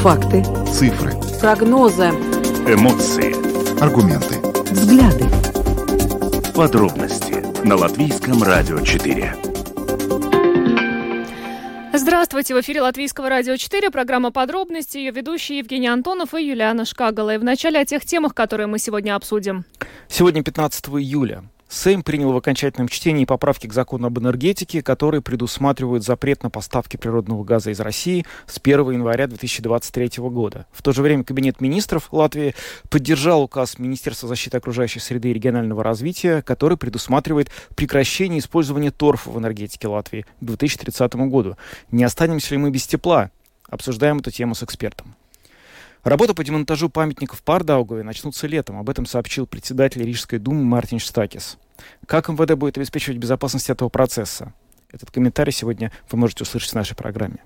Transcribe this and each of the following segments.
Факты, цифры, прогнозы, эмоции, аргументы, взгляды. Подробности на Латвийском радио 4. Здравствуйте, в эфире Латвийского радио 4, программа «Подробности», ее ведущие Евгений Антонов и Юлиана Шкагала. И вначале о тех темах, которые мы сегодня обсудим. Сегодня 15 июля. Сейм принял в окончательном чтении поправки к закону об энергетике, которые предусматривают запрет на поставки природного газа из России с 1 января 2023 года. В то же время Кабинет министров Латвии поддержал указ Министерства защиты окружающей среды и регионального развития, который предусматривает прекращение использования торфа в энергетике Латвии к 2030 году. Не останемся ли мы без тепла? Обсуждаем эту тему с экспертом. Работы по демонтажу памятников Пардаугове начнутся летом. Об этом сообщил председатель Рижской думы Мартиньш Стакис. Как МВД будет обеспечивать безопасность этого процесса? Этот комментарий сегодня вы можете услышать в нашей программе.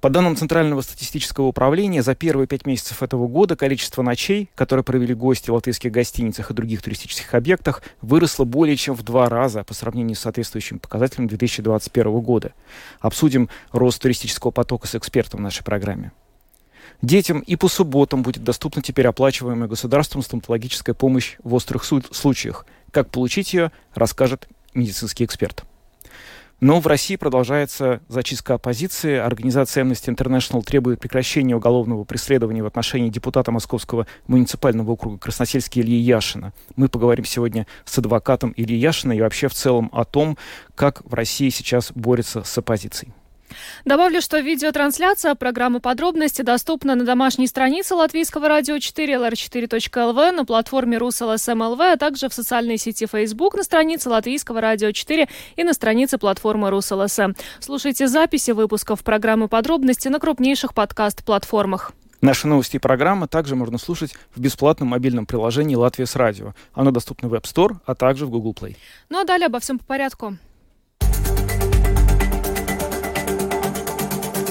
По данным Центрального статистического управления, за первые 5 месяцев этого года количество ночей, которые провели гости в латвийских гостиницах и других туристических объектах, выросло более чем в 2 раза по сравнению с соответствующим показателем 2021 года. Обсудим рост туристического потока с экспертом в нашей программе. Детям и по субботам будет доступна теперь оплачиваемая государством стоматологическая помощь в острых случаях. Как получить ее, расскажет медицинский эксперт. Но в России продолжается зачистка оппозиции. Организация Amnesty International требует прекращения уголовного преследования в отношении депутата Московского муниципального округа Красносельский Ильи Яшина. Мы поговорим сегодня с адвокатом Ильи Яшина и вообще в целом о том, как в России сейчас борются с оппозицией. Добавлю, что видеотрансляция программы «Подробности» доступна на домашней странице Латвийского радио 4 lr4.lv, на платформе RusLSM.LV, а также в социальной сети Facebook, на странице Латвийского радио 4 и на странице платформы RusLSM. Слушайте записи выпусков программы «Подробности» на крупнейших подкаст-платформах. Наши новости и программы также можно слушать в бесплатном мобильном приложении «Латвия с радио». Оно доступно в App Store, а также в Google Play. Ну а далее обо всем по порядку.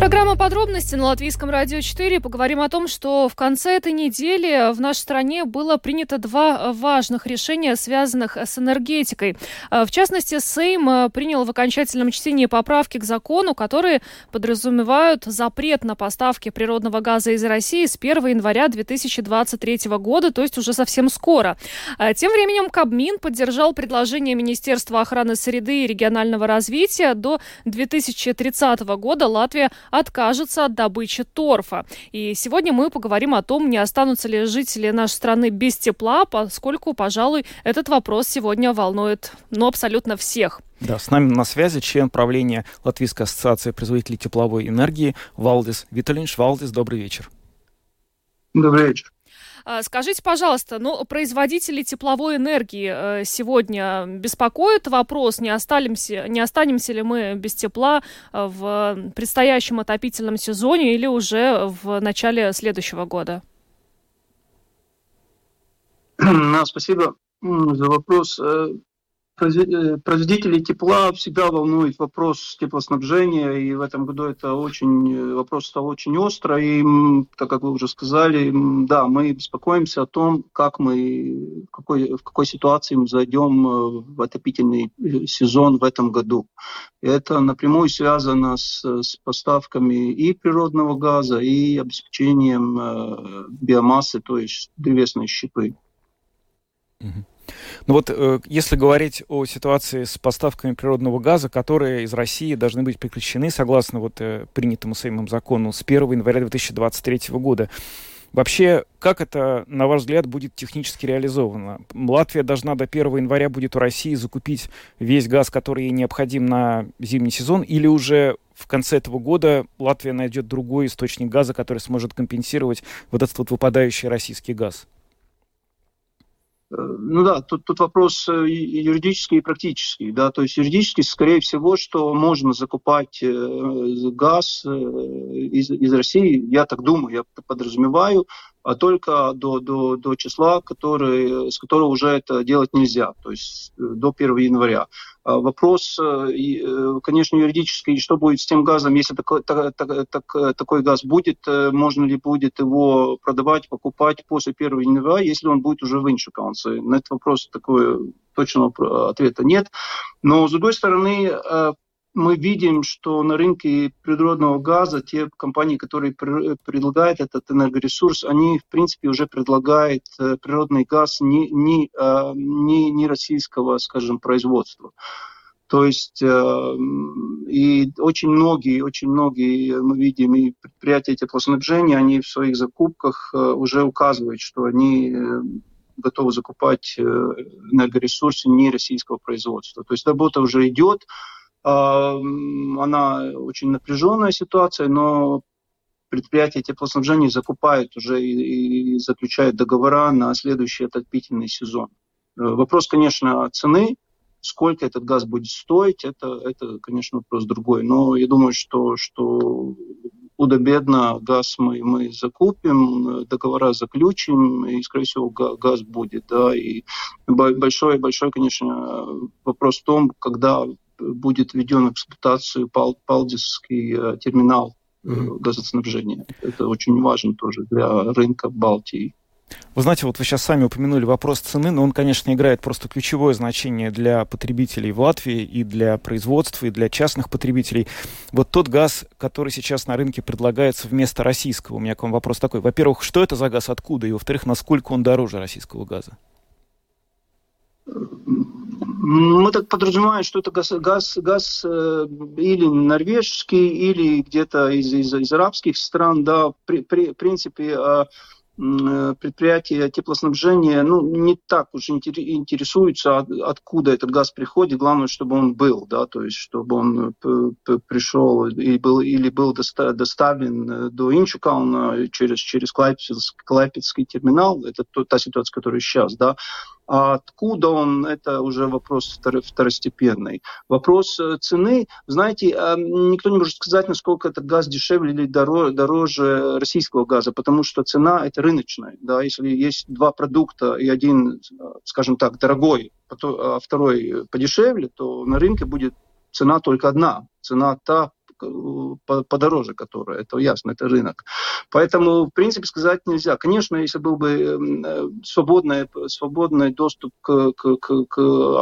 Программа «Подробности» на Латвийском радио 4. Поговорим о том, что в конце этой недели в нашей стране было принято 2 важных решения, связанных с энергетикой. В частности, Сейм принял в окончательном чтении поправки к закону, которые подразумевают запрет на поставки природного газа из России с 1 января 2023 года, то есть уже совсем скоро. Тем временем Кабмин поддержал предложение Министерства охраны среды и регионального развития. До 2030 года Латвия откажется от добычи торфа. И сегодня мы поговорим о том, не останутся ли жители нашей страны без тепла, поскольку, пожалуй, этот вопрос сегодня волнует, абсолютно всех. Да, с нами на связи член правления Латвийской ассоциации производителей тепловой энергии Валдис Витолиньш. Валдис, добрый вечер. Добрый вечер. Скажите, пожалуйста, производители тепловой энергии сегодня беспокоит вопрос, не останемся ли мы без тепла в предстоящем отопительном сезоне или уже в начале следующего года? Спасибо за вопрос. Производители тепла всегда волнует вопрос теплоснабжения, и в этом году вопрос стал очень остро, и, так как вы уже сказали, да, мы беспокоимся о том, в какой ситуации мы зайдем в отопительный сезон в этом году. Это напрямую связано с поставками и природного газа, и обеспечением биомассы, то есть древесной щепы. Mm-hmm. Если говорить о ситуации с поставками природного газа, которые из России должны быть прекращены, согласно принятому Сеймом закону, с 1 января 2023 года, вообще, как это, на ваш взгляд, будет технически реализовано? Латвия должна до 1 января будет у России закупить весь газ, который ей необходим на зимний сезон, или уже в конце этого года Латвия найдет другой источник газа, который сможет компенсировать этот выпадающий российский газ? Тут вопрос юридический и практический, да, то есть юридически, скорее всего, что можно закупать газ из России, я так думаю, я подразумеваю, а только до числа, с которого уже это делать нельзя, то есть до 1 января. Вопрос, конечно, юридический, что будет с тем газом, если такой газ будет, можно ли будет его продавать, покупать после 1 января, если он будет уже в Инчукалнсе. На этот вопрос такой точного ответа нет. Но, с другой стороны, мы видим, что на рынке природного газа те компании, которые предлагают этот энергоресурс, они, в принципе, уже предлагают природный газ не российского, скажем, производства. То есть и очень многие, мы видим, и предприятия теплоснабжения, они в своих закупках уже указывают, что они готовы закупать энергоресурсы не российского производства. То есть работа уже идет. Она очень напряженная ситуация, но предприятия теплоснабжения закупают уже и заключают договора на следующий отопительный сезон. Вопрос, конечно, цены, сколько этот газ будет стоить, это конечно, вопрос другой. Но я думаю, что худо-бедно газ мы закупим, договора заключим, и, скорее всего, газ будет. Да? И большой, конечно, вопрос в том, когда будет введен в эксплуатацию Палдиский терминал газоснабжения. Это очень важно тоже для рынка Балтии. Вы знаете, вот вы сейчас сами упомянули вопрос цены, но он, конечно, играет просто ключевое значение для потребителей в Латвии и для производства, и для частных потребителей. Вот тот газ, который сейчас на рынке предлагается вместо российского, у меня к вам вопрос такой. Во-первых, что это за газ, откуда, и, во-вторых, насколько он дороже российского газа? Мы так подразумеваем, что это газ или норвежский, или где-то из арабских стран. Да, в принципе, предприятия теплоснабжения не так уж интересуются, откуда этот газ приходит. Главное, чтобы он был, да, то есть чтобы он пришел или был доставлен до Инчукална через Клайпедский терминал. Это та ситуация, которая сейчас, да. А откуда он, это уже вопрос второстепенный. Вопрос цены, знаете, никто не может сказать, насколько этот газ дешевле или дороже российского газа, потому что цена это рыночная. Да? Если есть два продукта и один, скажем так, дорогой, а второй подешевле, то на рынке будет цена только одна, цена та, подороже которая, это ясно, это рынок. Поэтому, в принципе, сказать нельзя. Конечно, если был бы свободный доступ к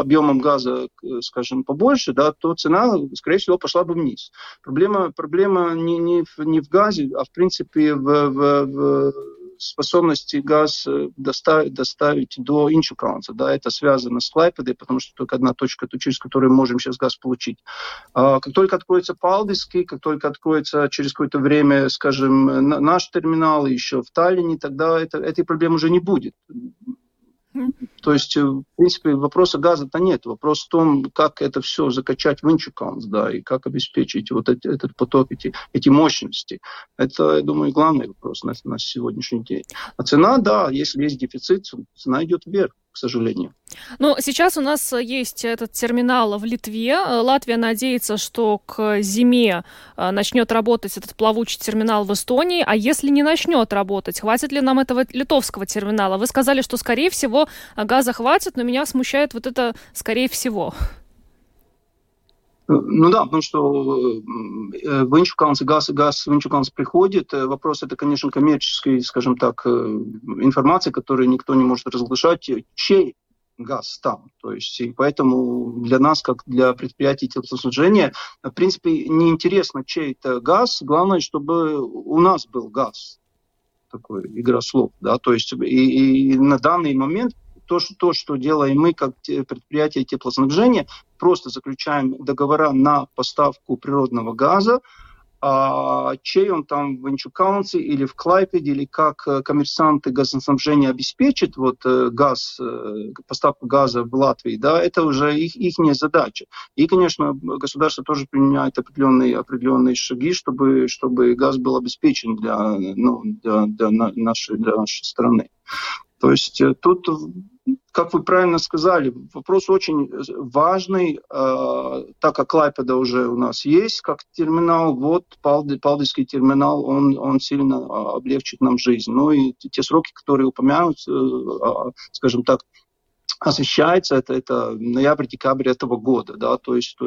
объемам газа, скажем, побольше, да, то цена, скорее всего, пошла бы вниз. Проблема не в газе, а, в принципе, в способности газ доставить до Инчукалнса. Да, это связано с Клайпедой, потому что только одна точка, через которую мы можем сейчас газ получить. Как только откроется Палдиский, как только откроется через какое-то время, скажем, наш терминал еще в Таллине, тогда этой проблемы уже не будет. То есть, в принципе, вопроса газа-то нет. Вопрос в том, как это все закачать в Инчукалнс, да, и как обеспечить вот этот поток, эти мощности. Это, я думаю, главный вопрос на сегодняшний день. А цена, да, если есть дефицит, цена идет вверх, к сожалению. Ну, сейчас у нас есть этот терминал в Литве. Латвия надеется, что к зиме начнет работать этот плавучий терминал в Эстонии. А если не начнет работать, хватит ли нам этого литовского терминала? Вы сказали, что, скорее всего, газа хватит, но меня смущает вот это «скорее всего». Ну да, потому что в Инчукалнс газ в Инчукалнс приходит. Вопрос это, конечно, коммерческой, скажем так, информации, которую никто не может разглашать, чей газ там. То есть, и поэтому для нас, как для предприятий теплоснабжения, в принципе, неинтересно, чей это газ. Главное, чтобы у нас был газ. Такой игра слов. Да? То есть, и на данный момент то, что делаем мы, как предприятие теплоснабжения, просто заключаем договора на поставку природного газа, чей он там в Инчукалнсе или в Клайпеде, или как коммерсанты газоснабжения обеспечат вот, поставку газа в Латвии, да, это уже ихняя задача. И, конечно, государство тоже применяет определенные шаги, чтобы газ был обеспечен для нашей страны. То есть тут, как вы правильно сказали, вопрос очень важный, так как Клайпеда уже у нас есть как терминал, вот Палдиский терминал, он сильно облегчит нам жизнь. Ну и те сроки, которые упомянутся, скажем так, освещаются, это ноябрь-декабрь этого года, да, то есть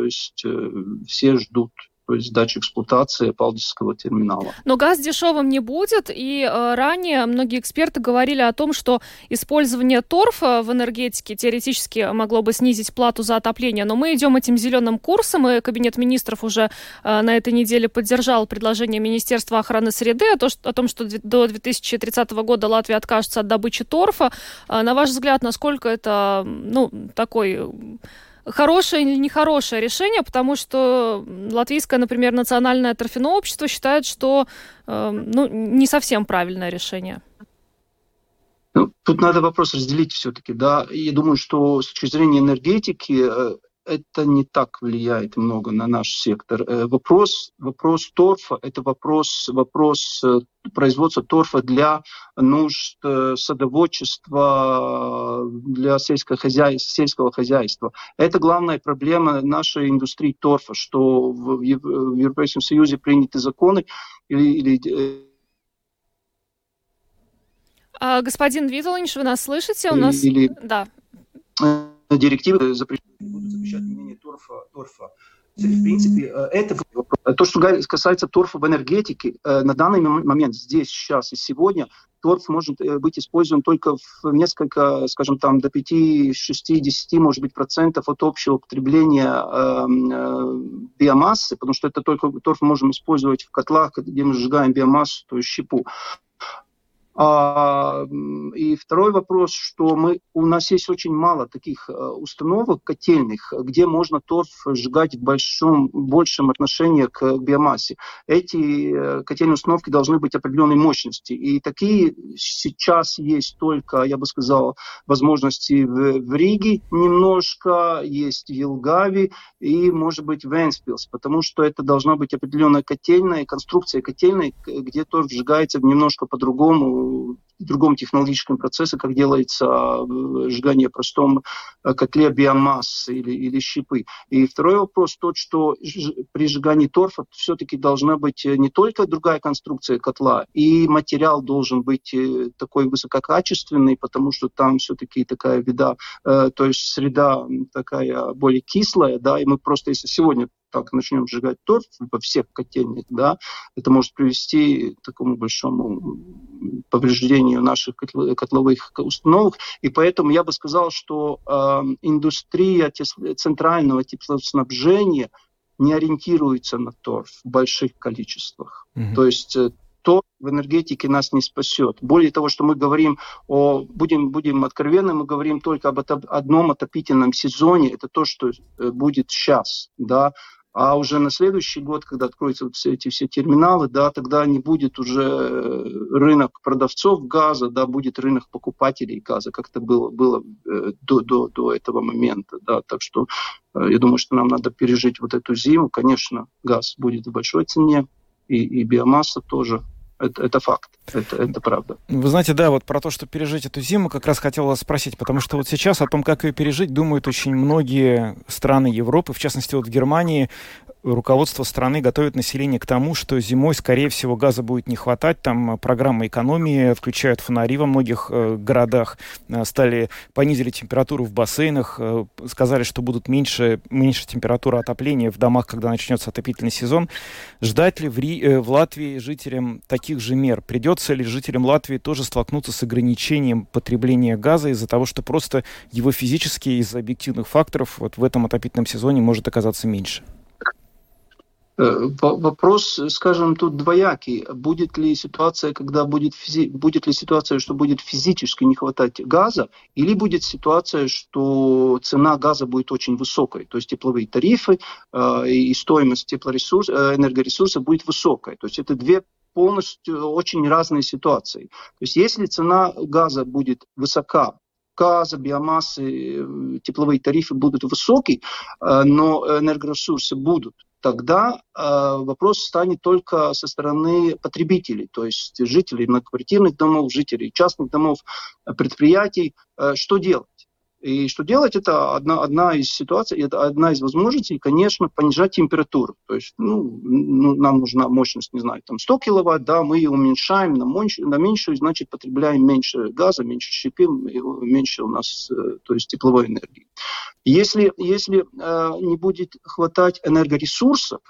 все ждут. то есть сдачи эксплуатации Палдисского терминала. Но газ дешевым не будет, и ранее многие эксперты говорили о том, что использование торфа в энергетике теоретически могло бы снизить плату за отопление, но мы идем этим зеленым курсом, и Кабинет министров уже на этой неделе поддержал предложение Министерства охраны среды о том, что до 2030 года Латвия откажется от добычи торфа. На ваш взгляд, насколько это, такой... хорошее или нехорошее решение, потому что латвийское, например, национальное торфяное общество считает, что не совсем правильное решение. Тут надо вопрос разделить все-таки, да. Я думаю, что с точки зрения энергетики это не так влияет много на наш сектор. Вопрос торфа – это вопрос производства торфа для нужд садоводчества, для сельского хозяйства. Это главная проблема нашей индустрии торфа, что в Европейском Союзе приняты законы или господин Витолиньш, вы нас слышите? У нас... Да. Директивы будут запрещать применение торфа. В принципе, это вопрос. То, что касается торфа в энергетике, на данный момент, здесь, сейчас и сегодня, торф может быть использован только в несколько, скажем, там, до 5-6-10, может быть, процентов от общего потребления биомассы, потому что это только торф мы можем использовать в котлах, где мы сжигаем биомассу, то есть щепу. И второй вопрос, что у нас есть очень мало таких установок котельных, где можно торф сжигать в большем отношении к биомассе. Эти котельные установки должны быть определенной мощности. И такие сейчас есть только, я бы сказал, возможности в Риге немножко, есть в Елгаве и, может быть, в Энспилс, потому что это должна быть определенная котельная, конструкция котельной, где торф сжигается немножко по-другому, в другом технологическом процессе, как делается сжигание в простом котле биомассы или щепы. И второй вопрос тот, что при сжигании торфа все-таки должна быть не только другая конструкция котла, и материал должен быть такой высококачественный, потому что там все-таки такая среда такая более кислая, да, и мы просто, если сегодня так начнем сжигать торф во всех котельных, да, это может привести к такому большому повреждению наших котловых установок. И поэтому я бы сказал, что индустрия центрального теплоснабжения не ориентируется на торф в больших количествах. Mm-hmm. То есть торф в энергетике нас не спасет. Более того, что мы говорим будем откровенны, мы говорим только об одном отопительном сезоне, это то, что будет сейчас, да. А уже на следующий год, когда откроются эти все терминалы, да, тогда не будет уже рынок продавцов газа, да, будет рынок покупателей газа, как это было до этого момента, да. Так что я думаю, что нам надо пережить вот эту зиму. Конечно, газ будет в большой цене, и биомасса тоже. Это факт, это правда. Вы знаете, да, вот про то, что пережить эту зиму, как раз хотел вас спросить, потому что вот сейчас о том, как ее пережить, думают очень многие страны Европы, в частности, вот в Германии руководство страны готовит население к тому, что зимой, скорее всего, газа будет не хватать, там программы экономии, включают фонари во многих городах, понизили температуру в бассейнах, сказали, что будут меньше температура отопления в домах, когда начнется отопительный сезон. Ждать ли в Латвии жителям таких же мер? Придется ли жителям Латвии тоже столкнуться с ограничением потребления газа из-за того, что просто его физически из-за объективных факторов вот в этом отопительном сезоне может оказаться меньше? Вопрос, скажем, тут двоякий. Будет ли ситуация, что будет физически не хватать газа, или будет ситуация, что цена газа будет очень высокой, то есть тепловые тарифы и стоимость энергоресурса будет высокой. То есть это две полностью очень разные ситуации. То есть если цена газа будет высока, газа, биомассы, тепловые тарифы будут высокие, но энергоресурсы будут, тогда вопрос станет только со стороны потребителей, то есть жителей многоквартирных домов, жителей частных домов, предприятий, что делать. И что делать, это одна из ситуаций, это одна из возможностей, конечно, понижать температуру. То есть нам нужна мощность, не знаю, там 100 киловатт, да, мы ее уменьшаем на меньшую, значит, потребляем меньше газа, меньше щепы, меньше у нас, то есть тепловой энергии. Если не будет хватать энергоресурсов,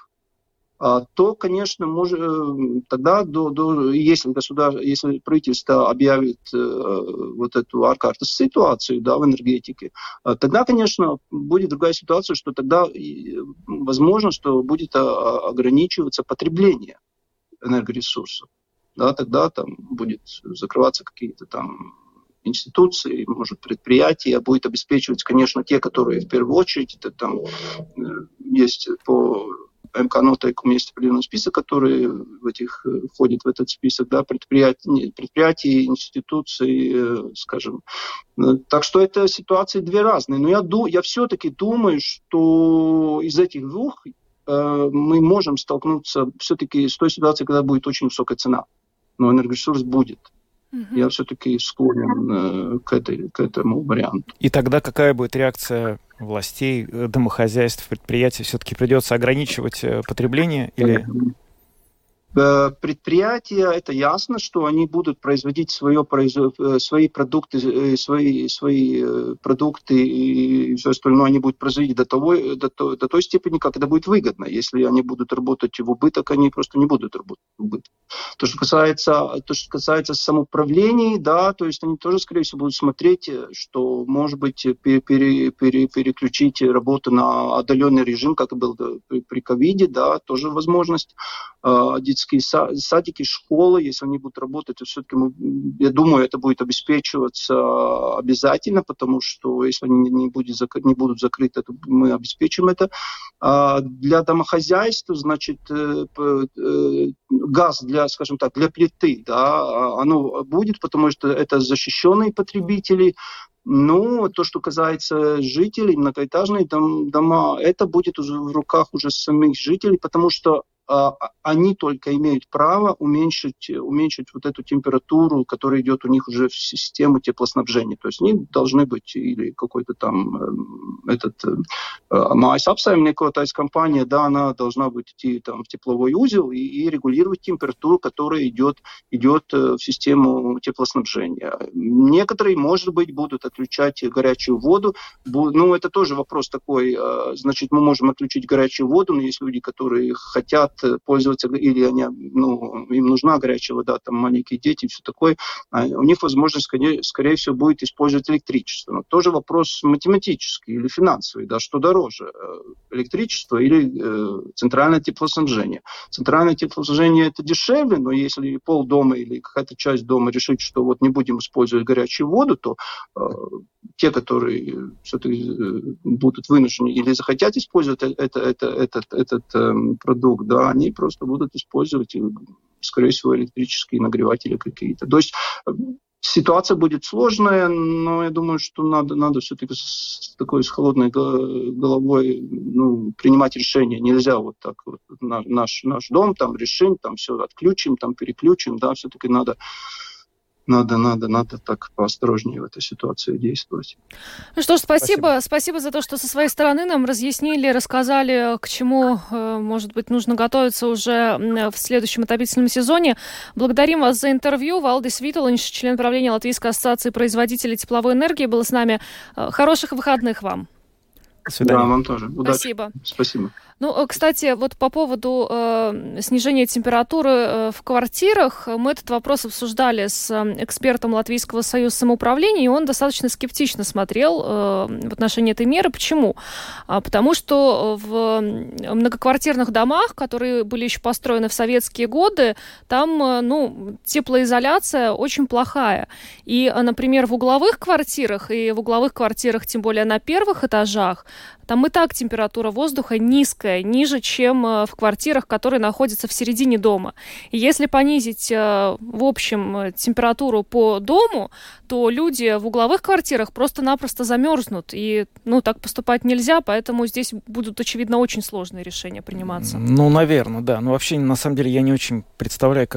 то, конечно, тогда, если правительство объявит вот эту ārkārtas ситуацию, да, в энергетике, тогда, конечно, будет другая ситуация, что тогда возможно, что будет ограничиваться потребление энергоресурсов. Да, тогда там будет закрываться какие-то там институции, может, предприятия, будет обеспечивать, конечно, те, которые в первую очередь, это там есть по МК Нотайком есть определенный список, который входит в этот список, да, предприятий, институций, скажем. Так что это ситуации две разные. Но я все-таки думаю, что из этих двух мы можем столкнуться все-таки с той ситуацией, когда будет очень высокая цена. Но энергоресурс будет. Угу. Я все-таки склонен к этому варианту. И тогда какая будет реакция властей, домохозяйств, предприятий? Все-таки придется ограничивать потребление? Или... Предприятия, это ясно, что они будут производить свои продукты и все остальное, они будут производить до той степени, как это будет выгодно. Если они будут работать в убыток, они просто не будут работать в убыток. То, что касается самоуправлений, да, то есть они тоже, скорее всего, будут смотреть, что, может быть, переключить работу на отдаленный режим, как был при ковиде, да, тоже возможность. Детские садики, школы, если они будут работать, то все-таки, я думаю, это будет обеспечиваться обязательно, потому что если они не будут закрыты, то мы обеспечим это. Для домохозяйства, значит, газ для плиты, да, оно будет, потому что это защищенные потребители. Ну, то, что касается жителей, многоэтажные дома, это будет в руках уже самих жителей, потому что они только имеют право уменьшить вот эту температуру, которая идет у них уже в систему теплоснабжения. То есть они должны быть или какой-то там mājas apsaimnieko, то есть компания, да, она должна быть идти там в тепловой узел и регулировать температуру, которая идет в систему теплоснабжения. Некоторые, может быть, будут отключать горячую воду. Ну, это тоже вопрос такой. Значит, мы можем отключить горячую воду, но есть люди, которые хотят пользоваться, или им нужна горячая вода, там маленькие дети и все такое, у них возможность, скорее всего, будет использовать электричество. Но тоже вопрос математический или финансовый, да, что дороже, электричество или центральное теплоснабжение. Центральное теплоснабжение это дешевле, но если полдома или какая-то часть дома решит, что вот не будем использовать горячую воду, то те, которые все-таки будут вынуждены или захотят использовать этот продукт, да, они просто будут использовать, скорее всего, электрические нагреватели какие-то. То есть ситуация будет сложная, но я думаю, что надо все-таки с такой с холодной головой принимать решение. Нельзя вот так вот наш дом там решим, там все отключим, там переключим, да, все-таки надо так поосторожнее в этой ситуации действовать. Ну что ж, спасибо за то, что со своей стороны нам разъяснили, рассказали, к чему, может быть, нужно готовиться уже в следующем отопительном сезоне. Благодарим вас за интервью. Валдис Витолиньш, член правления Латвийской ассоциации производителей тепловой энергии, был с нами. Хороших выходных вам. До свидания. Да, вам тоже. Удачи. Спасибо. Ну, кстати, вот по поводу снижения температуры в квартирах, мы этот вопрос обсуждали с экспертом Латвийского союза самоуправления, и он достаточно скептично смотрел в отношении этой меры. Почему? Потому что в многоквартирных домах, которые были еще построены в советские годы, там теплоизоляция очень плохая. И, например, в угловых квартирах, тем более на первых этажах, там и так температура воздуха низкая, ниже, чем в квартирах, которые находятся в середине дома. И если понизить, в общем, температуру по дому, то люди в угловых квартирах просто-напросто замерзнут. И, так поступать нельзя, поэтому здесь будут, очевидно, очень сложные решения приниматься. Ну, наверное, да. Но вообще, на самом деле, я не очень представляю,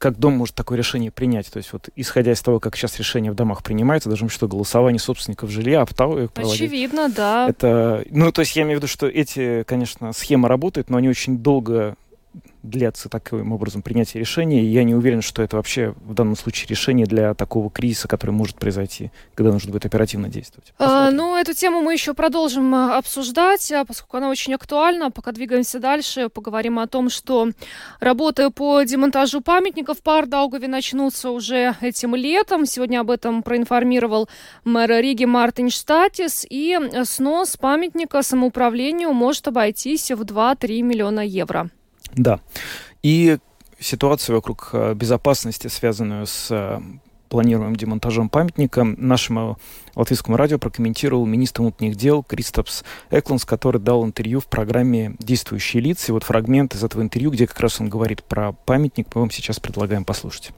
как дом может такое решение принять. То есть, исходя из того, как сейчас решения в домах принимаются, даже что голосование собственников жилья, оптовые проводить. Очевидно, да. Я имею в виду, что эти, конечно, схемы работают, но они очень долго длятся таким образом принятия решения. И я не уверен, что это вообще в данном случае решение для такого кризиса, который может произойти, когда нужно будет оперативно действовать. Эту тему мы еще продолжим обсуждать, поскольку она очень актуальна. Пока двигаемся дальше, поговорим о том, что работы по демонтажу памятников Pārdaugavē начнутся уже этим летом. Сегодня об этом проинформировал мэр Риги Мартиньш Стакис. И снос памятника самоуправлению может обойтись в 2-3 миллиона евро. Да. И ситуацию вокруг безопасности, связанную с планируемым демонтажом памятника, нашему латвийскому радио прокомментировал министр внутренних дел Кристапс Эклундс, который дал интервью в программе «Действующие лица». И вот фрагмент из этого интервью, где как раз он говорит про памятник, мы вам сейчас предлагаем послушать.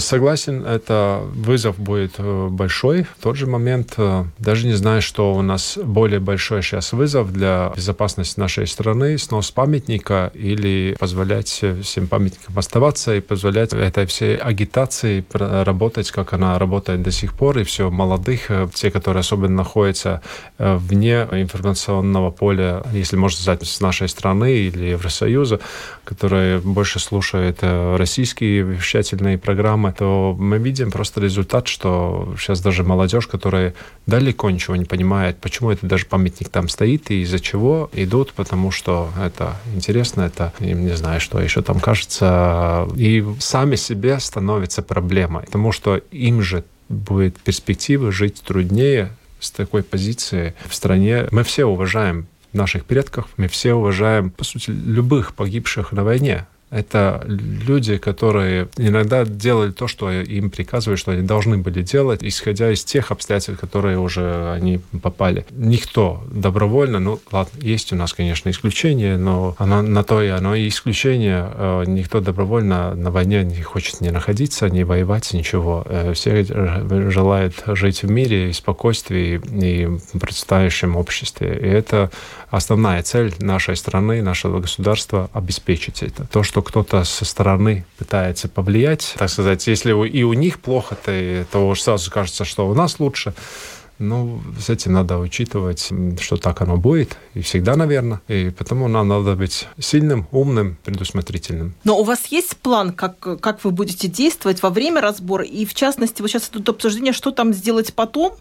Согласен, это вызов будет большой. В тот же момент даже не знаю, что у нас более большой сейчас вызов для безопасности нашей страны, снос памятника или позволять всем памятникам оставаться и позволять этой всей агитации работать, как она работает до сих пор, и все молодых, те, которые особенно находятся вне информационного поля, если можно сказать, с нашей страны или Евросоюза, которые больше слушают российские вещательные программы, то мы видим просто результат, что сейчас даже молодежь, которая далеко ничего не понимает, почему это даже памятник там стоит и из-за чего идут, потому что это интересно, это им не знаю, что еще там кажется, и сами себе становится проблемой, потому что им же будет перспективы жить труднее с такой позиции в стране. Мы все уважаем наших предков, мы все уважаем, по сути, любых погибших на войне. Это люди, которые иногда делали то, что им приказывают, что они должны были делать, исходя из тех обстоятельств, которые уже они попали. Никто добровольно, ладно, есть у нас, конечно, исключение, но оно, на то и оно и исключение. Никто добровольно на войне не хочет не находиться, не воевать, ничего. Все желают жить в мире и спокойствии, и в процветающем обществе. И это основная цель нашей страны, нашего государства — обеспечить это. То, что кто-то со стороны пытается повлиять, так сказать, если и у них плохо, то уж сразу кажется, что у нас лучше. Ну, с этим надо учитывать, что так оно будет, и всегда, наверное. И потому нам надо быть сильным, умным, предусмотрительным. Но у вас есть план, как вы будете действовать во время разбора? И, в частности, вот сейчас идут обсуждения, что там сделать потом.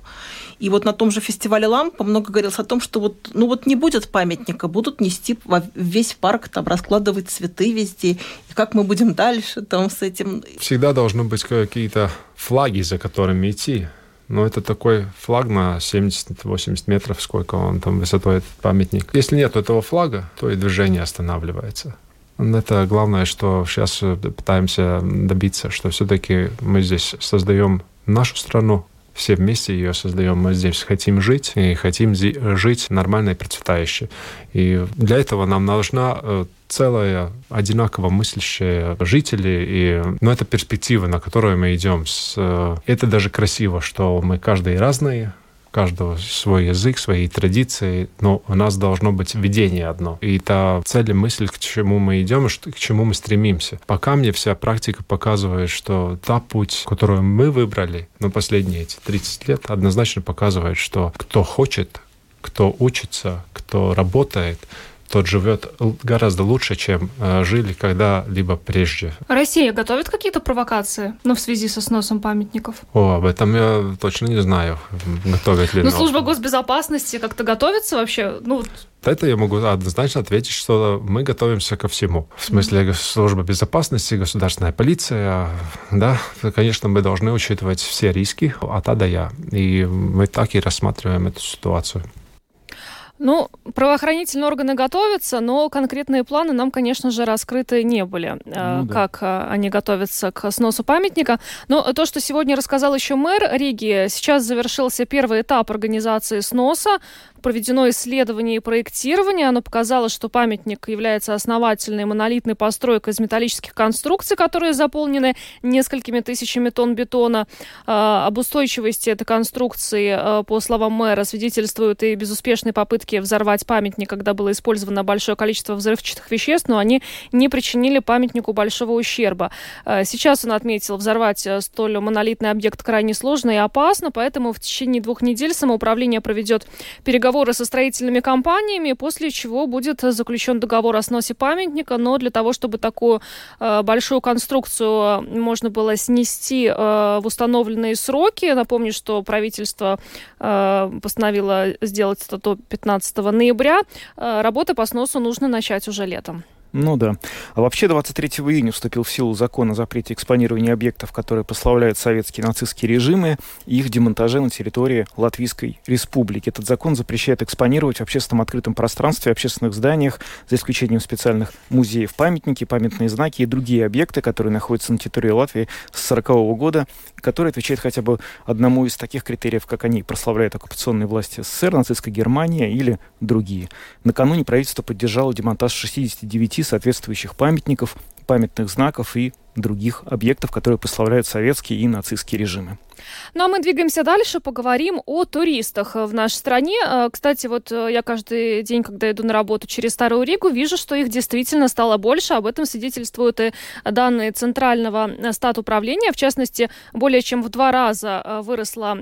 И вот на том же фестивале «Лампа» много говорилось о том, что вот не будет памятника, будут нести весь парк, там раскладывать цветы везде. И как мы будем дальше там с этим? Всегда должны быть какие-то флаги, за которыми идти. Но это такой флаг на 70-80 метров, сколько он там высотой, этот памятник. Если нет этого флага, то и движение останавливается. Это главное, что сейчас пытаемся добиться, что все-таки мы здесь создаем нашу страну, все вместе ее создаем. Мы здесь хотим жить, и хотим жить нормально и процветающе. И для этого нам нужна целая одинаково мыслящие жители. Но это перспектива, на которую мы идем. Это даже красиво, что мы каждый разные, у каждого свой язык, свои традиции, но у нас должно быть видение одно. И та цель и мысль, к чему мы идем, к чему мы стремимся. Пока мне вся практика показывает, что та путь, которую мы выбрали на последние эти 30 лет, однозначно показывает, что кто хочет, кто учится, кто работает, тот живет гораздо лучше, чем жили когда-либо прежде. Россия готовит какие-то провокации, но в связи со сносом памятников? Об этом я точно не знаю, готовит ли. Но служба госбезопасности как-то готовится вообще? Это я могу однозначно ответить, что мы готовимся ко всему. В смысле, служба безопасности, государственная полиция, да, конечно, мы должны учитывать все риски от А до Я. И мы так и рассматриваем эту ситуацию. Правоохранительные органы готовятся, но конкретные планы нам, конечно же, раскрыты не были, как они готовятся к сносу памятника. Но то, что сегодня рассказал еще мэр Риги, сейчас завершился первый этап организации сноса. Проведено исследование и проектирование. Оно показало, что памятник является основательной монолитной постройкой из металлических конструкций, которые заполнены несколькими тысячами тонн бетона. Об устойчивости этой конструкции, по словам мэра, свидетельствуют и безуспешные попытки попытки взорвать памятник, когда было использовано большое количество взрывчатых веществ, но они не причинили памятнику большого ущерба. Сейчас он отметил, взорвать столь монолитный объект крайне сложно и опасно, поэтому в течение 2 недель самоуправление проведет переговоры со строительными компаниями, после чего будет заключен договор о сносе памятника. Но для того, чтобы такую большую конструкцию можно было снести в установленные сроки, напомню, что правительство постановило сделать это до 15 ноября, работы по сносу нужно начать уже летом. Ну да. А вообще 23 июня вступил в силу закон о запрете экспонирования объектов, которые прославляют советские нацистские режимы, и их демонтаже на территории Латвийской Республики. Этот закон запрещает экспонировать в общественном открытом пространстве, общественных зданиях, за исключением специальных музеев, памятники, памятные знаки и другие объекты, которые находятся на территории Латвии с 1940 года, которые отвечают хотя бы одному из таких критериев, как они прославляют оккупационные власти СССР, нацистской Германии или другие. Накануне правительство поддержало демонтаж 69 соответствующих памятников, памятных знаков и других объектов, которые прославляют советские и нацистские режимы. Ну а мы двигаемся дальше, поговорим о туристах в нашей стране. Кстати, вот я каждый день, когда иду на работу через Старую Ригу, вижу, что их действительно стало больше. Об этом свидетельствуют и данные Центрального статуправления. В частности, более чем в 2 раза выросло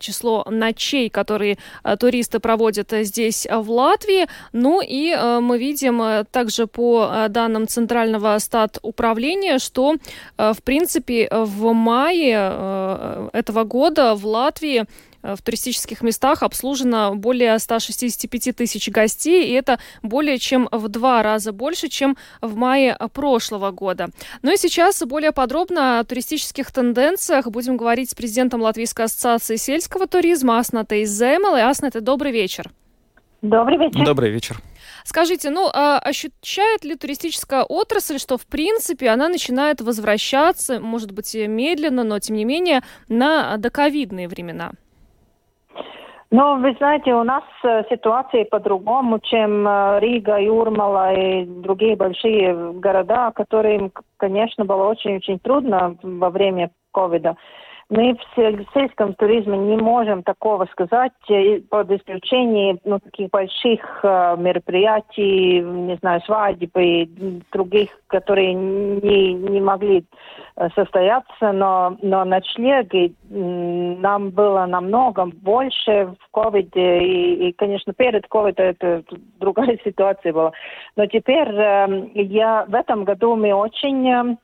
число ночей, которые туристы проводят здесь, в Латвии. Ну и мы видим также по данным Центрального статуправления, что, в принципе, в мае этого года в Латвии в туристических местах обслужено более 165 тысяч гостей, и это более чем в 2 раза больше, чем в мае прошлого года. Ну и сейчас более подробно о туристических тенденциях будем говорить с президентом Латвийской ассоциации сельского туризма Аснатой Зэмэл. И, Асната, добрый вечер. Добрый вечер. Добрый вечер. Скажите, ощущает ли туристическая отрасль, что, в принципе, она начинает возвращаться, может быть, медленно, но, тем не менее, на доковидные времена? Ну, вы знаете, у нас ситуация по-другому, чем Рига, Юрмала и другие большие города, которым, конечно, было очень-очень трудно во время ковида. Мы в сельском туризме не можем такого сказать, под исключением таких больших мероприятий, не знаю, свадеб и других, которые не могли состояться, но ночлеги нам было намного больше в ковиде, и, конечно, перед ковидом это другая ситуация была. Но теперь в этом году мы очень...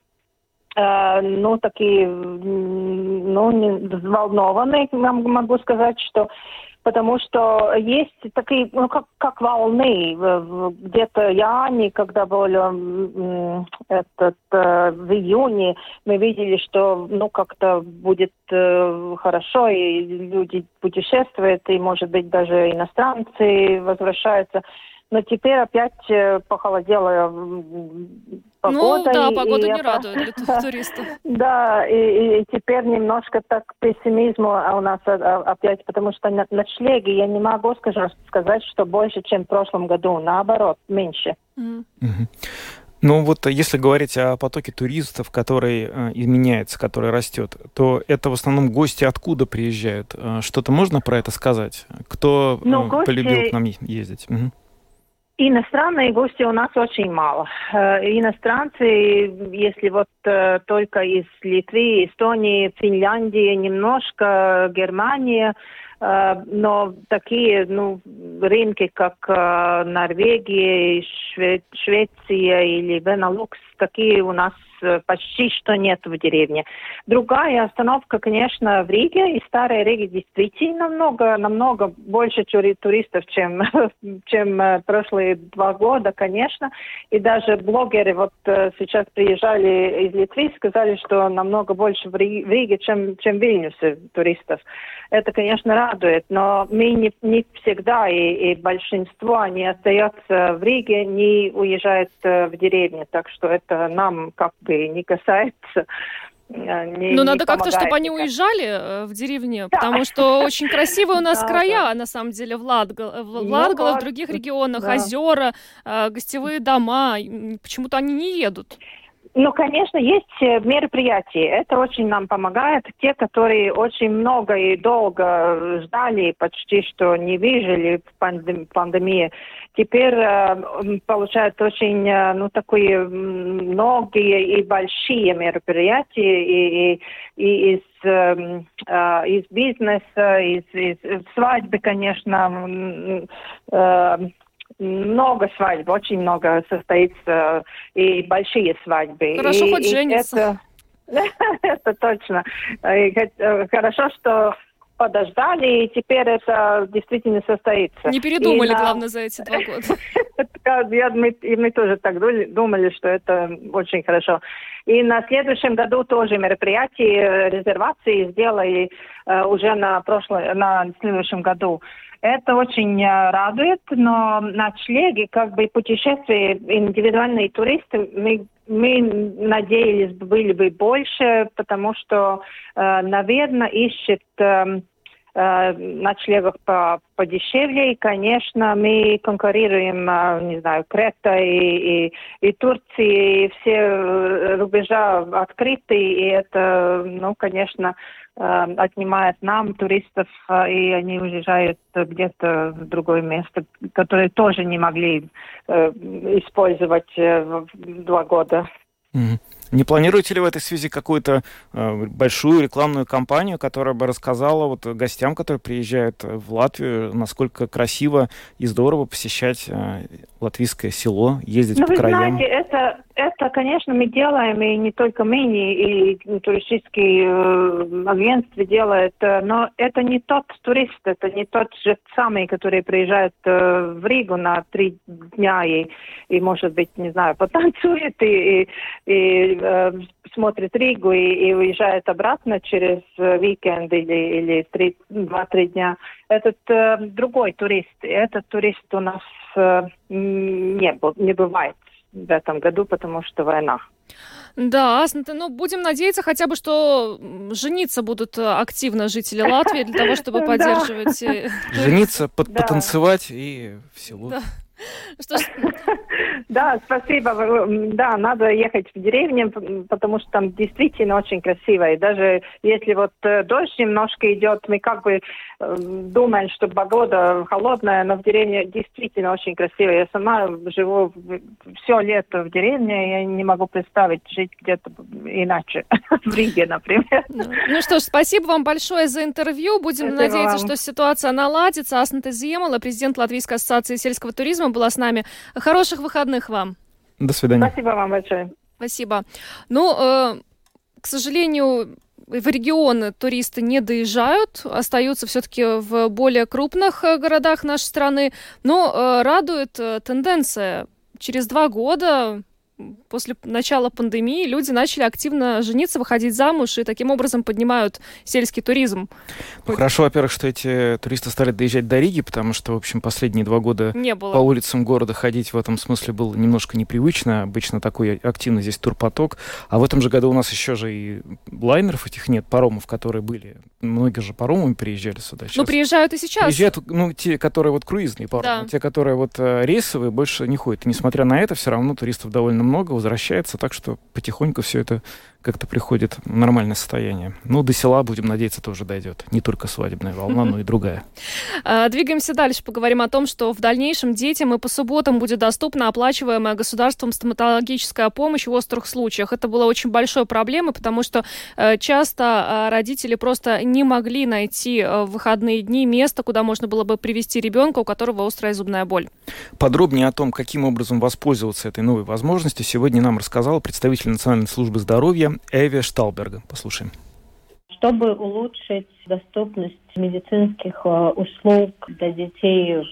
взволнованы, могу сказать, что потому что есть такие, как волны, где-то яни, когда было в июне, мы видели, что, как-то будет хорошо, и люди путешествуют, и, может быть, даже иностранцы возвращаются. Но теперь опять похолодела погода. Ну да, погода не радует туристов. Да, и теперь немножко так пессимизм у нас опять, потому что ночлеги, я не могу сказать, что больше, чем в прошлом году, наоборот, меньше. Ну вот если говорить о потоке туристов, который изменяется, который растет, то это в основном гости откуда приезжают? Что-то можно про это сказать? Кто полюбил к нам ездить? Иностранные гости у нас очень мало. Иностранцы, если только из Литвы, Эстонии, Финляндии, немножко Германии, но такие рынки, как Норвегия, Швеция или Бенелюкс, такие у нас почти что нет в деревне. Другая остановка, конечно, в Риге. И в Старой Риге действительно намного больше туристов, чем прошлые 2 года, конечно. И даже блогеры сейчас приезжали из Литвы, сказали, что намного больше в Риге, чем в Вильнюсе туристов. Это, конечно, радует, но мы не всегда, и большинство, они остаются в Риге, не уезжают в деревню. Так что это нам как бы не касается. Надо как-то, чтобы они уезжали в деревне, да. Потому что очень красивые у нас края, да. На самом деле, в Латгале, в других регионах, да. Озера, гостевые дома, почему-то они не едут. Ну, конечно, есть мероприятия. Это очень нам помогает. Те, которые очень много и долго ждали, почти что не видели в пандемии, теперь получают очень такие многие и большие мероприятия и из бизнеса, из свадьбы, конечно, много свадьб, очень много состоится, и большие свадьбы. Хорошо, хоть женится. Это точно. Хорошо, что подождали, и теперь это действительно состоится. Не передумали, главное, за эти 2 года. И мы тоже так думали, что это очень хорошо. И на следующем году тоже мероприятия, резервации сделали уже на следующем году. Это очень радует, но ночлеги, как бы путешествия, индивидуальные туристы, мы надеялись, были бы больше, потому что, наверное, ищет ночлегов подешевле. И, конечно, мы конкурируем, не знаю, Крета и Турция, и все рубежа открыты, и это, конечно, отнимает нам туристов, и они уезжают где-то в другое место, которое тоже не могли использовать 2 года. Mm-hmm. Не планируете ли в этой связи какую-то большую рекламную кампанию, которая бы рассказала гостям, которые приезжают в Латвию, насколько красиво и здорово посещать латвийское село, ездить по краям? Знаете, это, конечно, мы делаем, и не только мы, и туристические агентства делают, но это не тот турист, это не тот же самый, который приезжает в Ригу на 3 дня и может быть, не знаю, потанцует и смотрит Ригу и уезжает обратно через уикенд или 2-3 дня. Этот другой турист, этот турист у нас не бывает в этом году, потому что война. Да, будем надеяться хотя бы, что жениться будут активно жители Латвии для того, чтобы поддерживать... Жениться, потанцевать и всего. Да, спасибо. Да, надо ехать в деревню, потому что там действительно очень красиво. И даже если дождь немножко идет, мы как бы думаем, что погода холодная, но в деревне действительно очень красиво. Я сама живу все лето в деревне, я не могу представить жить где-то иначе, в Риге, например. Ну что ж, спасибо вам большое за интервью. Будем надеяться, что ситуация наладится. Асната Зэмэл, президент Латвийской ассоциации сельского туризма, была с нами. Хороших выходных вам. До свидания. Спасибо вам большое. Спасибо. К сожалению, в регионы туристы не доезжают, остаются все-таки в более крупных городах нашей страны. Но радует тенденция. Через 2 года после начала пандемии люди начали активно жениться, выходить замуж, и таким образом поднимают сельский туризм. Хорошо, во-первых, что эти туристы стали доезжать до Риги, потому что, в общем, последние 2 года по улицам города ходить в этом смысле было немножко непривычно. Обычно такой активный здесь турпоток. А в этом же году у нас еще же и лайнеров этих нет, паромов, которые были. Многие же паромами приезжали сюда. Сейчас приезжают и сейчас. Приезжают, те, которые круизные паромы, да. Те, которые рейсовые, больше не ходят. И несмотря на это, все равно туристов довольно много возвращается, так что потихоньку все это как-то приходит в нормальное состояние. До села, будем надеяться, тоже дойдет. Не только свадебная волна, но и другая. Двигаемся дальше. Поговорим о том, что в дальнейшем детям и по субботам будет доступна оплачиваемая государством стоматологическая помощь в острых случаях. Это было очень большой проблемой, потому что часто родители просто не могли найти в выходные дни место, куда можно было бы привезти ребенка, у которого острая зубная боль. Подробнее о том, каким образом воспользоваться этой новой возможностью, сегодня нам рассказала представитель Национальной службы здоровья Эвия Шталберга. Послушаем. Чтобы улучшить доступность медицинских услуг для детей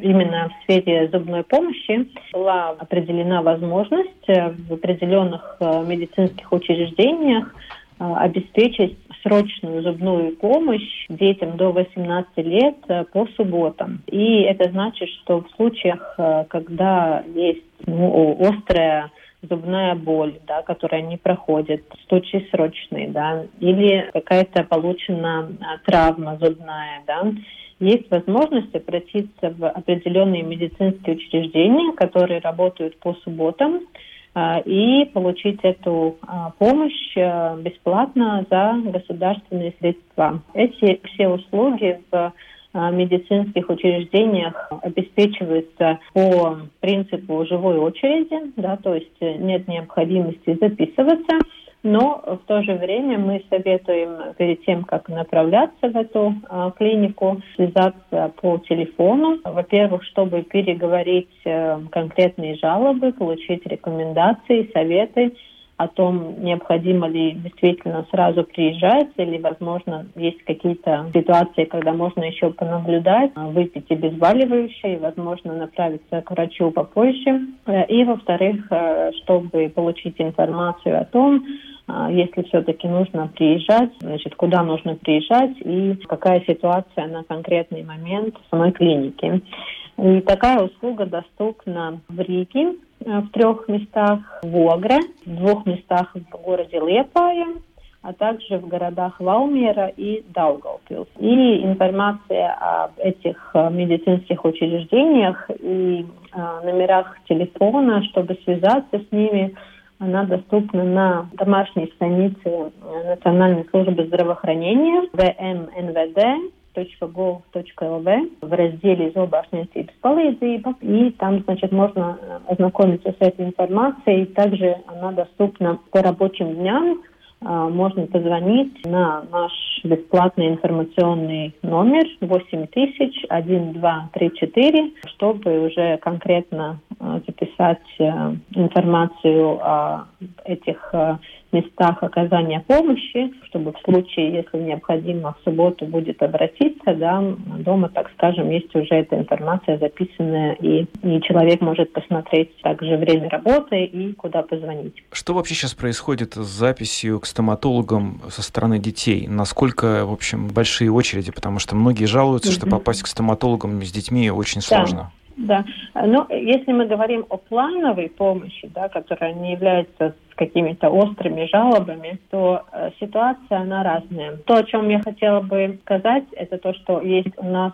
именно в сфере зубной помощи, была определена возможность в определенных медицинских учреждениях обеспечить срочную зубную помощь детям до 18 лет по субботам. И это значит, что в случаях, когда есть острая зубная боль, которая не проходит, случаи срочные, или какая-то получена травма зубная, есть возможность обратиться в определенные медицинские учреждения, которые работают по субботам, и получить эту помощь бесплатно за государственные средства. Эти все услуги в медицинских учреждениях обеспечиваются по принципу живой очереди, да, то есть нет необходимости записываться, но в то же время мы советуем перед тем, как направляться в эту клинику, связаться по телефону. Во-первых, чтобы переговорить конкретные жалобы, получить рекомендации, советы о том, необходимо ли действительно сразу приезжать, или, возможно, есть какие-то ситуации, когда можно еще понаблюдать, выпить обезболивающее, возможно, направиться к врачу попозже. И, во-вторых, чтобы получить информацию о том, если все-таки нужно приезжать, значит, куда нужно приезжать и какая ситуация на конкретный момент в самой клинике. И такая услуга доступна в Риге, в 3 местах в Огре, в 2 местах в городе Лиепая, а также в городах Валмиера и Даугавпилс. И информация об этих медицинских учреждениях и номерах телефона, чтобы связаться с ними, она доступна на домашней странице Национальной службы здравоохранения vmnvd.gov.lv в разделе «Зообашнестības palīdzība». И там, значит, можно ознакомиться с этой информацией. Также она доступна по рабочим дням. Можно позвонить на наш бесплатный информационный номер 8000 1234, чтобы уже конкретно записать информацию о этих местах оказания помощи, чтобы в случае, если необходимо, в субботу будет обратиться, да, дома, так скажем, есть уже эта информация записанная, и человек может посмотреть также время работы и куда позвонить. Что вообще сейчас происходит с записью к стоматологам со стороны детей? Насколько, в общем, большие очереди? Потому что многие жалуются, что попасть к стоматологам с детьми очень сложно. Да, но если мы говорим о плановой помощи, да, которая не является какими-то острыми жалобами, то ситуация, она разная. То, о чем я хотела бы сказать, это то, что есть у нас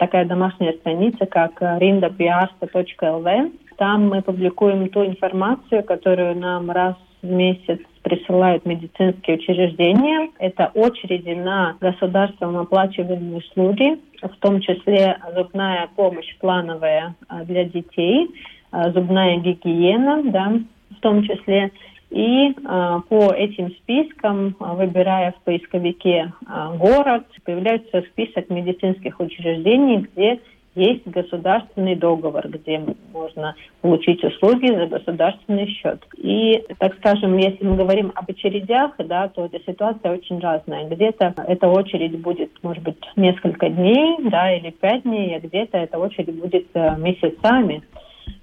такая домашняя страница, как rindapiarsta.lv. Там мы публикуем ту информацию, которую нам раз в месяц присылают медицинские учреждения. Это очереди на государством оплачиваемые услуги, в том числе зубная помощь плановая для детей, зубная гигиена, да, в том числе. И по этим спискам, выбирая в поисковике город, появляется список медицинских учреждений, где есть государственный договор, где можно получить услуги за государственный счет. И, так скажем, если мы говорим об очередях, да, то эта ситуация очень разная. Где-то эта очередь будет, может быть, несколько дней, да, или 5 дней, а где-то эта очередь будет месяцами.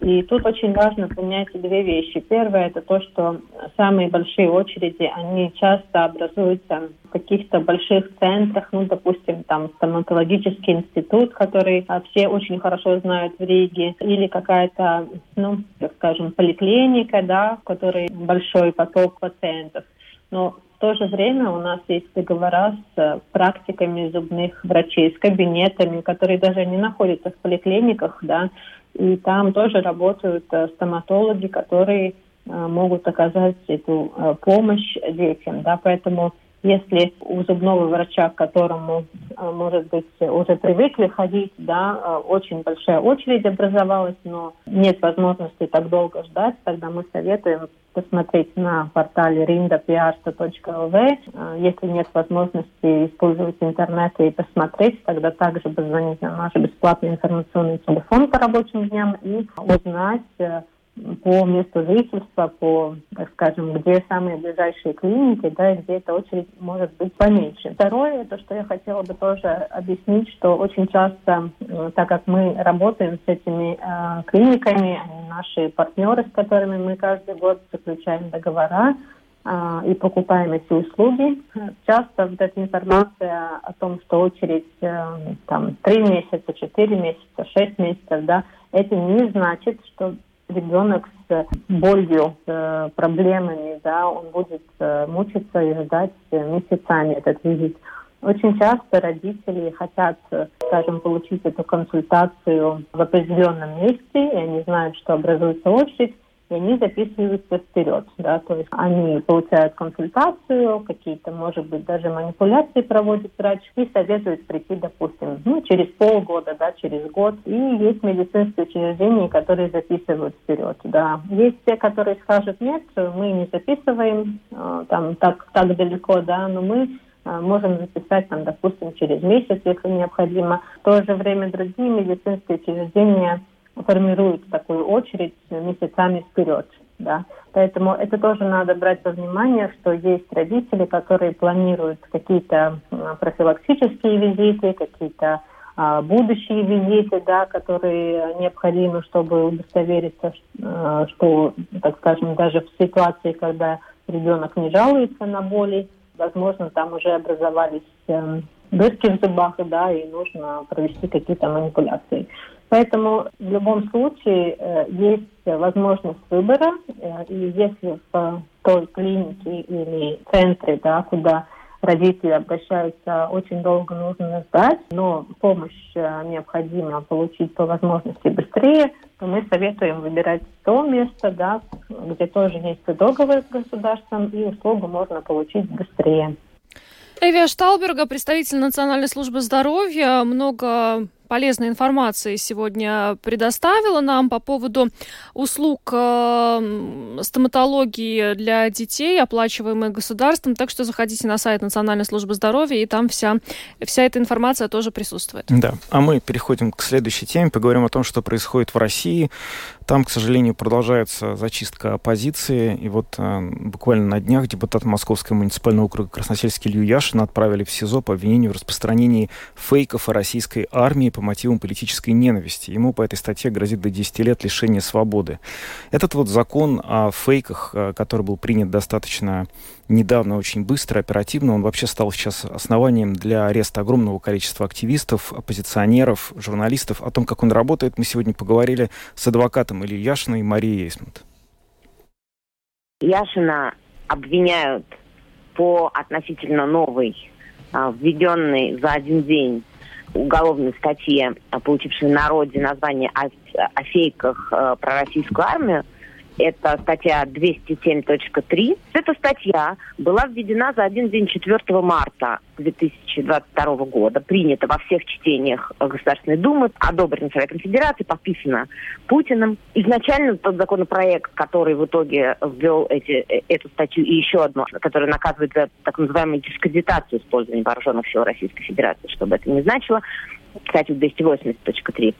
И тут очень важно понять 2 вещи. Первое – это то, что самые большие очереди, они часто образуются в каких-то больших центрах, ну, допустим, там стоматологический институт, который все очень хорошо знают в Риге, или какая-то, ну, так скажем, поликлиника, да, в которой большой поток пациентов. Но в то же время у нас есть договора с практиками зубных врачей, с кабинетами, которые даже не находятся в поликлиниках, да, и там тоже работают стоматологи, которые могут оказать эту помощь детям. Да. Поэтому если у зубного врача, к которому, может быть, уже привыкли ходить, да, очень большая очередь образовалась, но нет возможности так долго ждать, тогда мы советуем посмотреть на портале rindapiarsta.lv. Если нет возможности использовать интернет и посмотреть, тогда также позвонить на наш бесплатный информационный телефон по рабочим дням и узнать по месту жительства, по, так скажем, где самые ближайшие клиники, да, и где эта очередь может быть поменьше. Второе, то, что я хотела бы тоже объяснить, что очень часто, так как мы работаем с этими клиниками, они наши партнеры, с которыми мы каждый год заключаем договора и покупаем эти услуги, часто вот эта информация о том, что очередь там 3 месяца, 4 месяца, 6 месяцев, да, это не значит, что ребенок с болью, с проблемами, да, он будет мучиться и ждать месяцами этот визит. Очень часто родители хотят, скажем, получить эту консультацию в определенном месте, и они знают, что образуется очередь, и они записываются вперед, да, то есть они получают консультацию, какие-то, может быть, даже манипуляции проводит врач и советует прийти, допустим, через полгода, да, через год. И есть медицинские учреждения, которые записывают вперед, да. Есть те, которые скажут, нет, мы не записываем, там, так далеко, да, но мы можем записать, там, допустим, через месяц, если необходимо. В то же время другие медицинские учреждения формируют такую очередь месяцами вперед, да. Поэтому это тоже надо брать во внимание, что есть родители, которые планируют какие-то профилактические визиты, какие-то будущие визиты, да, которые необходимы, чтобы удостовериться, что, так скажем, даже в ситуации, когда ребенок не жалуется на боли, возможно, там уже образовались дырки в зубах, да, и нужно провести какие-то манипуляции. Поэтому в любом случае есть возможность выбора, и если в той клинике или центре, да, куда родители обращаются, очень долго нужно ждать, но помощь необходимо получить по возможности быстрее, то мы советуем выбирать то место, да, где тоже есть договор с государством, и услугу можно получить быстрее. Эвия Шталберга, представитель Национальной службы здоровья, много полезной информации сегодня предоставила нам по поводу услуг стоматологии для детей, оплачиваемых государством. Так что заходите на сайт Национальной службы здоровья, и там вся эта информация тоже присутствует. Да. А мы переходим к следующей теме, поговорим о том, что происходит в России. Там, к сожалению, продолжается зачистка оппозиции. И вот буквально на днях депутат Московского муниципального округа Красносельский Илью Яшина отправили в СИЗО по обвинению в распространении фейков о российской армии по мотивам политической ненависти. Ему по этой статье грозит до 10 лет лишения свободы. Этот вот закон о фейках, который был принят достаточно недавно, очень быстро, оперативно, он вообще стал сейчас основанием для ареста огромного количества активистов, оппозиционеров, журналистов. О том, как он работает, мы сегодня поговорили с адвокатом Ильи Яшина и Марией Эйсмонт. Яшина обвиняют по относительно новой, введенной за один день уголовной статье, получившей в народе название «О фейках про российскую армию». Это статья 207.3. Эта статья была введена за один день 4 марта 2022 года, принята во всех чтениях Государственной Думы, одобрена Советом Федерации, подписана Путиным. Изначально тот законопроект, который в итоге ввел эту статью и еще одну, которая наказывает за так называемую дискредитацию использования вооруженных сил Российской Федерации, что бы это ни значило, статью 280.3,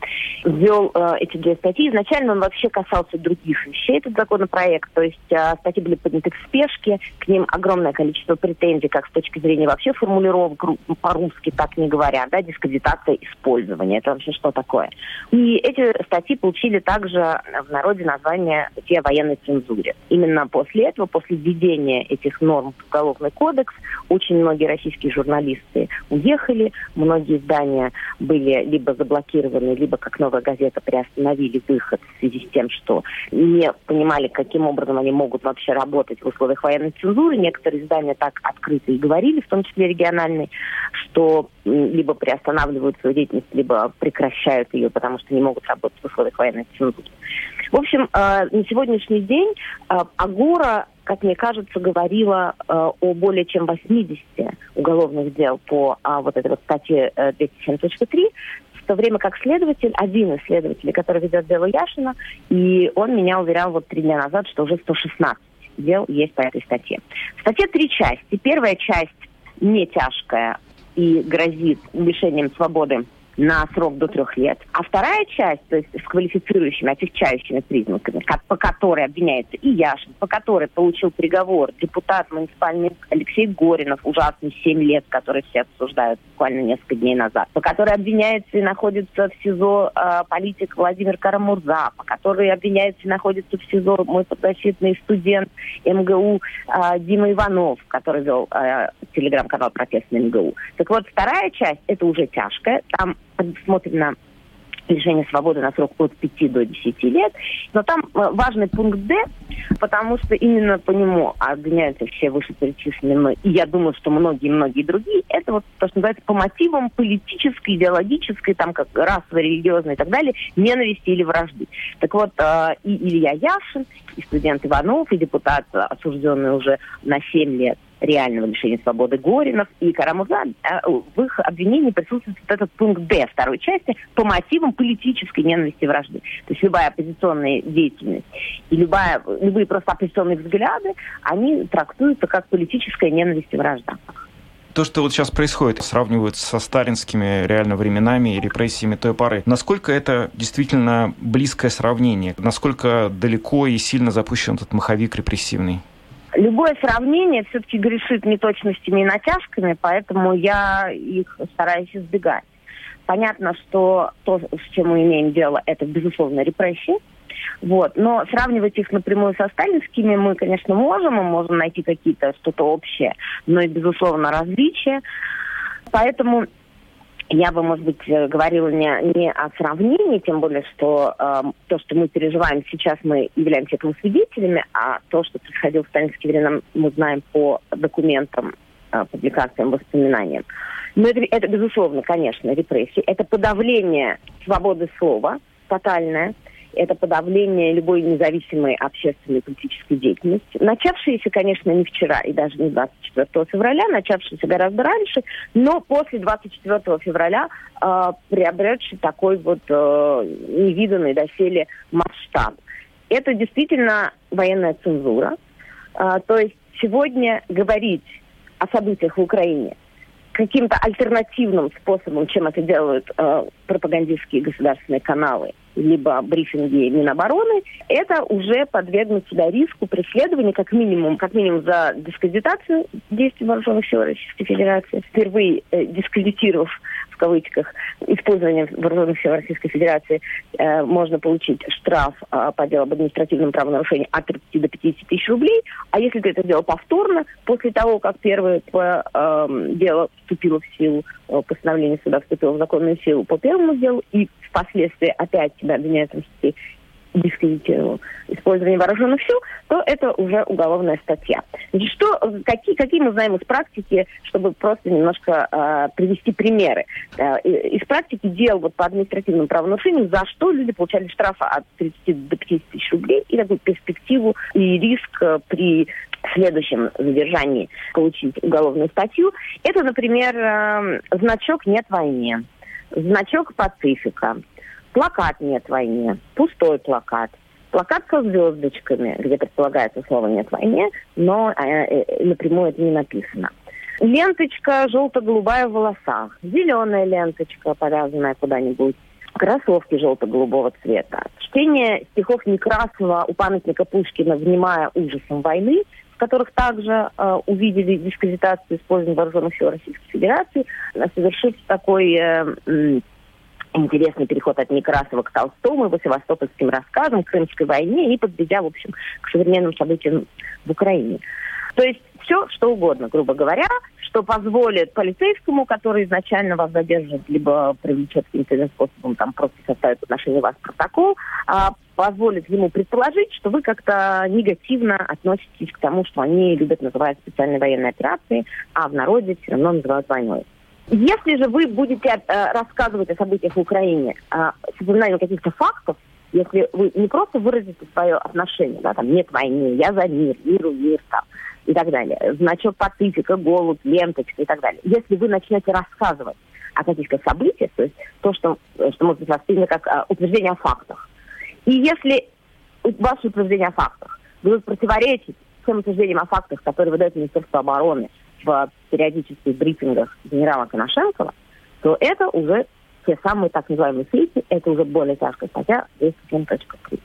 ввел эти две статьи. Изначально он вообще касался других вещей, этот законопроект. То есть статьи были подняты в спешке, к ним огромное количество претензий, как с точки зрения вообще формулировок, по-русски так не говоря, да, дискредитация использования. Это вообще что такое? И эти статьи получили также в народе название «Те о военной цензуре». Именно после этого, после введения этих норм в Уголовный кодекс, очень многие российские журналисты уехали, многие издания были либо заблокированы, либо, как «Новая газета», приостановили выход в связи с тем, что не понимали, каким образом они могут вообще работать в условиях военной цензуры. Некоторые издания так открыто и говорили, в том числе региональные, что либо приостанавливают свою деятельность, либо прекращают ее, потому что не могут работать в условиях военной цензуры. В общем, на сегодняшний день Агора, как мне кажется, говорила о более чем 80 уголовных дел по вот этой вот статье 207.3, в то время как следователь, один из следователей, который ведет дело Яшина, и он меня уверял вот 3 дня назад, что уже 116 дел есть по этой статье. В статье 3 части. Первая часть не тяжкая и грозит лишением свободы на срок до 3 лет. А вторая часть, то есть с квалифицирующими, отягчающими признаками, по которой обвиняется и Яшин, по которой получил приговор депутат муниципальный Алексей Горинов, ужасный 7 лет, который все обсуждают буквально несколько дней назад, по которой обвиняется и находится в СИЗО политик Владимир Карамурза, по которой обвиняется и находится в СИЗО мой подзащитный студент МГУ Дима Иванов, который вел телеграм-канал «Протест на МГУ». Так вот, вторая часть, это уже тяжкая, там предусмотрена лишения свободы на срок от 5 до 10 лет. Но там важный пункт «Д», потому что именно по нему обвиняются все вышеперечисленные, и я думаю, что многие-многие другие. Это вот то, что называется по мотивам политической, идеологической, там как расовой, религиозной и так далее, ненависти или вражды. Так вот, и Илья Яшин, и студент Иванов, и депутат, осужденный уже на 7 лет реального лишения свободы Горинов и Карамурза, в их обвинении присутствует вот этот пункт «Д» второй части по мотивам политической ненависти и вражды. То есть любая оппозиционная деятельность и любые просто оппозиционные взгляды, они трактуются как политическая ненависть и вражда. То, что вот сейчас происходит, сравнивают со сталинскими реально временами и репрессиями той поры. Насколько это действительно близкое сравнение? Насколько далеко и сильно запущен этот маховик репрессивный? Любое сравнение все-таки грешит неточностями и натяжками, поэтому я их стараюсь избегать. Понятно, что то, с чем мы имеем дело, это, безусловно, репрессии. Вот. Но сравнивать их напрямую со сталинскими мы, конечно, можем. Мы можем найти какие-то что-то общее, но и, безусловно, различия. Поэтому я бы, может быть, говорила не о сравнении, тем более, что то, что мы переживаем сейчас, мы являемся этому свидетелями, а то, что происходило в сталинские времена, мы знаем по документам, публикациям, воспоминаниям. Но это безусловно, конечно, репрессии. Это подавление свободы слова, тотальное. Это подавление любой независимой общественной политической деятельности. Начавшиеся, конечно, не вчера и даже не 24 февраля, начавшиеся гораздо раньше, но после 24 февраля приобретший такой вот невиданный доселе масштаб. Это действительно военная цензура. То есть сегодня говорить о событиях в Украине каким-то альтернативным способом, чем это делают пропагандистские государственные каналы, либо брифинги Минобороны, это уже подвергнуть себя риску преследования, как минимум за дискредитацию действий вооруженных сил Российской Федерации, впервые дискредитировав, в кавычках, использование вооруженных сил Российской Федерации, можно получить штраф по делу об административном правонарушении от 30 до 50 тысяч рублей, а если ты это сделал повторно, после того, как первое дело вступило в силу, постановление суда вступило в законную силу по первому делу, и впоследствии опять тебя обвиняют в том, что ты дискредитировал использование вооруженных сил, то это уже уголовная статья. Значит, какие мы знаем из практики, чтобы просто немножко привести примеры. Из практики дел вот, по административным правонарушениям, за что люди получали штрафы от 30 до 50 тысяч рублей и такую перспективу и риск при следующем задержании получить уголовную статью. Это, например, значок «Нет войне», значок «Пацифика», плакат «Нет войне», пустой плакат, плакат со звездочками, где предполагается слово «Нет войне», но напрямую это не написано. Ленточка желто-голубая в волосах, зеленая ленточка, повязанная куда-нибудь, кроссовки желто-голубого цвета, чтение стихов Некрасова у памятника Пушкина «Внимая ужасом войны», в которых также увидели дискредитацию использования вооруженных сил Российской Федерации, совершив такой... интересный переход от Некрасова к Толстому, его севастопольским рассказам, Крымской войне и подведя, в общем, к современным событиям в Украине. То есть все, что угодно, грубо говоря, что позволит полицейскому, который изначально вас задержит, либо привлечет каким-то способом, там просто составит в отношении вас протокол, позволит ему предположить, что вы как-то негативно относитесь к тому, что они любят называть специальной военной операцией, а в народе все равно называют войной. Если же вы будете рассказывать о событиях в Украине с упоминанием каких-то фактов, если вы не просто выразите свое отношение, да, там «нет войны», «я за мир», «миру мир» там, и так далее, значок «Пацифика», «Голубь», «Ленточка» и так далее. Если вы начнете рассказывать о каких-то событиях, то есть то, что может быть воспринято как утверждение о фактах, и если ваши утверждения о фактах будут противоречить тем утверждениям о фактах, которые выдает Министерство обороны, в периодических брифингах генерала Коношенкова, то это уже те самые так называемые фейки, это уже более тяжкая статья 207.3.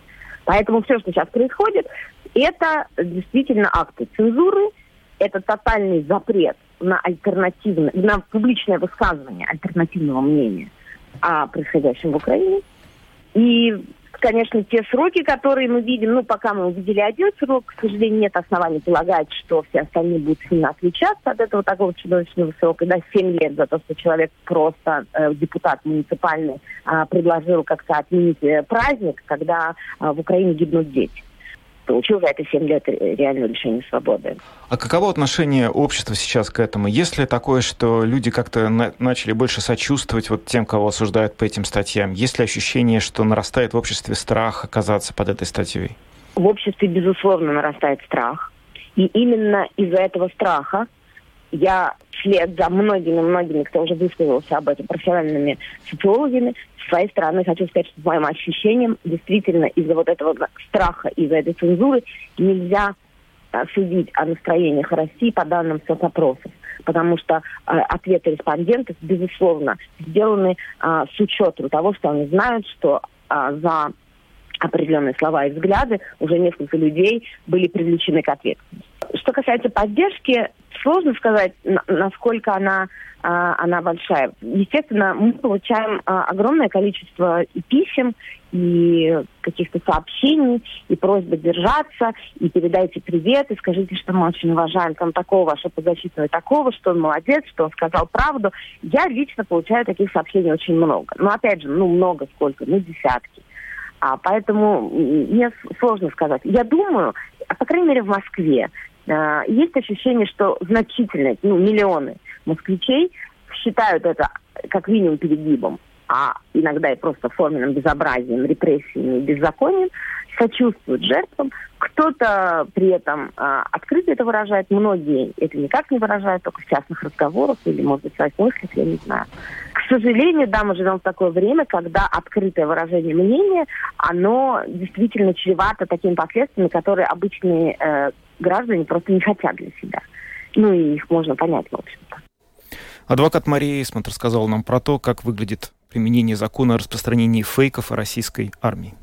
Поэтому все, что сейчас происходит, это действительно акты цензуры, это тотальный запрет на публичное высказывание альтернативного мнения о происходящем в Украине. И конечно, те сроки, которые мы видим, пока мы увидели один срок, к сожалению, нет оснований полагать, что все остальные будут с ним отличаться от этого такого чудовищного срока, 7 лет за то, что человек просто, депутат муниципальный, предложил как-то отменить праздник, когда в Украине гибнут дети. Получил за это 7 лет реальное лишение свободы. А каково отношение общества сейчас к этому? Есть ли такое, что люди как-то начали больше сочувствовать тем, кого осуждают по этим статьям? Есть ли ощущение, что нарастает в обществе страх оказаться под этой статьей? В обществе, безусловно, нарастает страх. И именно из-за этого страха я вслед за многими, кто уже высказался об этом, профессиональными социологами, с своей стороны хочу сказать, что по моим ощущениям, действительно, из-за этого страха, из-за этой цензуры нельзя судить о настроениях России по данным соцопросов, потому что ответы респондентов, безусловно, сделаны с учетом того, что они знают, что за определенные слова и взгляды уже несколько людей были привлечены к ответственности. Что касается поддержки, сложно сказать, насколько она большая. Естественно, мы получаем огромное количество и писем, и каких-то сообщений, и просьбы держаться, и передайте привет, и скажите, что мы очень уважаем там такого, вашего защитного, такого, что он молодец, что он сказал правду. Я лично получаю таких сообщений очень много. Но опять же, много сколько, десятки. Поэтому мне сложно сказать. Я думаю, по крайней мере в Москве, есть ощущение, что значительные, миллионы москвичей считают это как минимум перегибом, а иногда и просто форменным безобразием, репрессиями, беззаконием, сочувствуют жертвам. Кто-то при этом открыто это выражает, многие это никак не выражают, только в частных разговорах или, может быть, в своих мыслях, я не знаю. К сожалению, мы живем в такое время, когда открытое выражение мнения, оно действительно чревато такими последствиями, которые обычные граждане просто не хотят для себя. И их можно понять, в общем-то. Адвокат Мария Эйсмонт рассказала нам про то, как выглядит применение закона о распространении фейков о российской армии.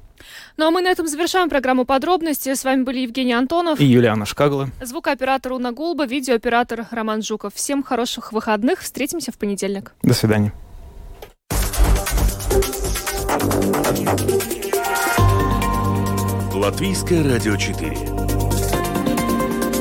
А мы на этом завершаем программу «Подробности». С вами были Евгений Антонов и Юлиана Шкагала. Звукооператор Уна Голба, видеооператор Роман Жуков. Всем хороших выходных. Встретимся в понедельник. До свидания. Латвийское радио 4.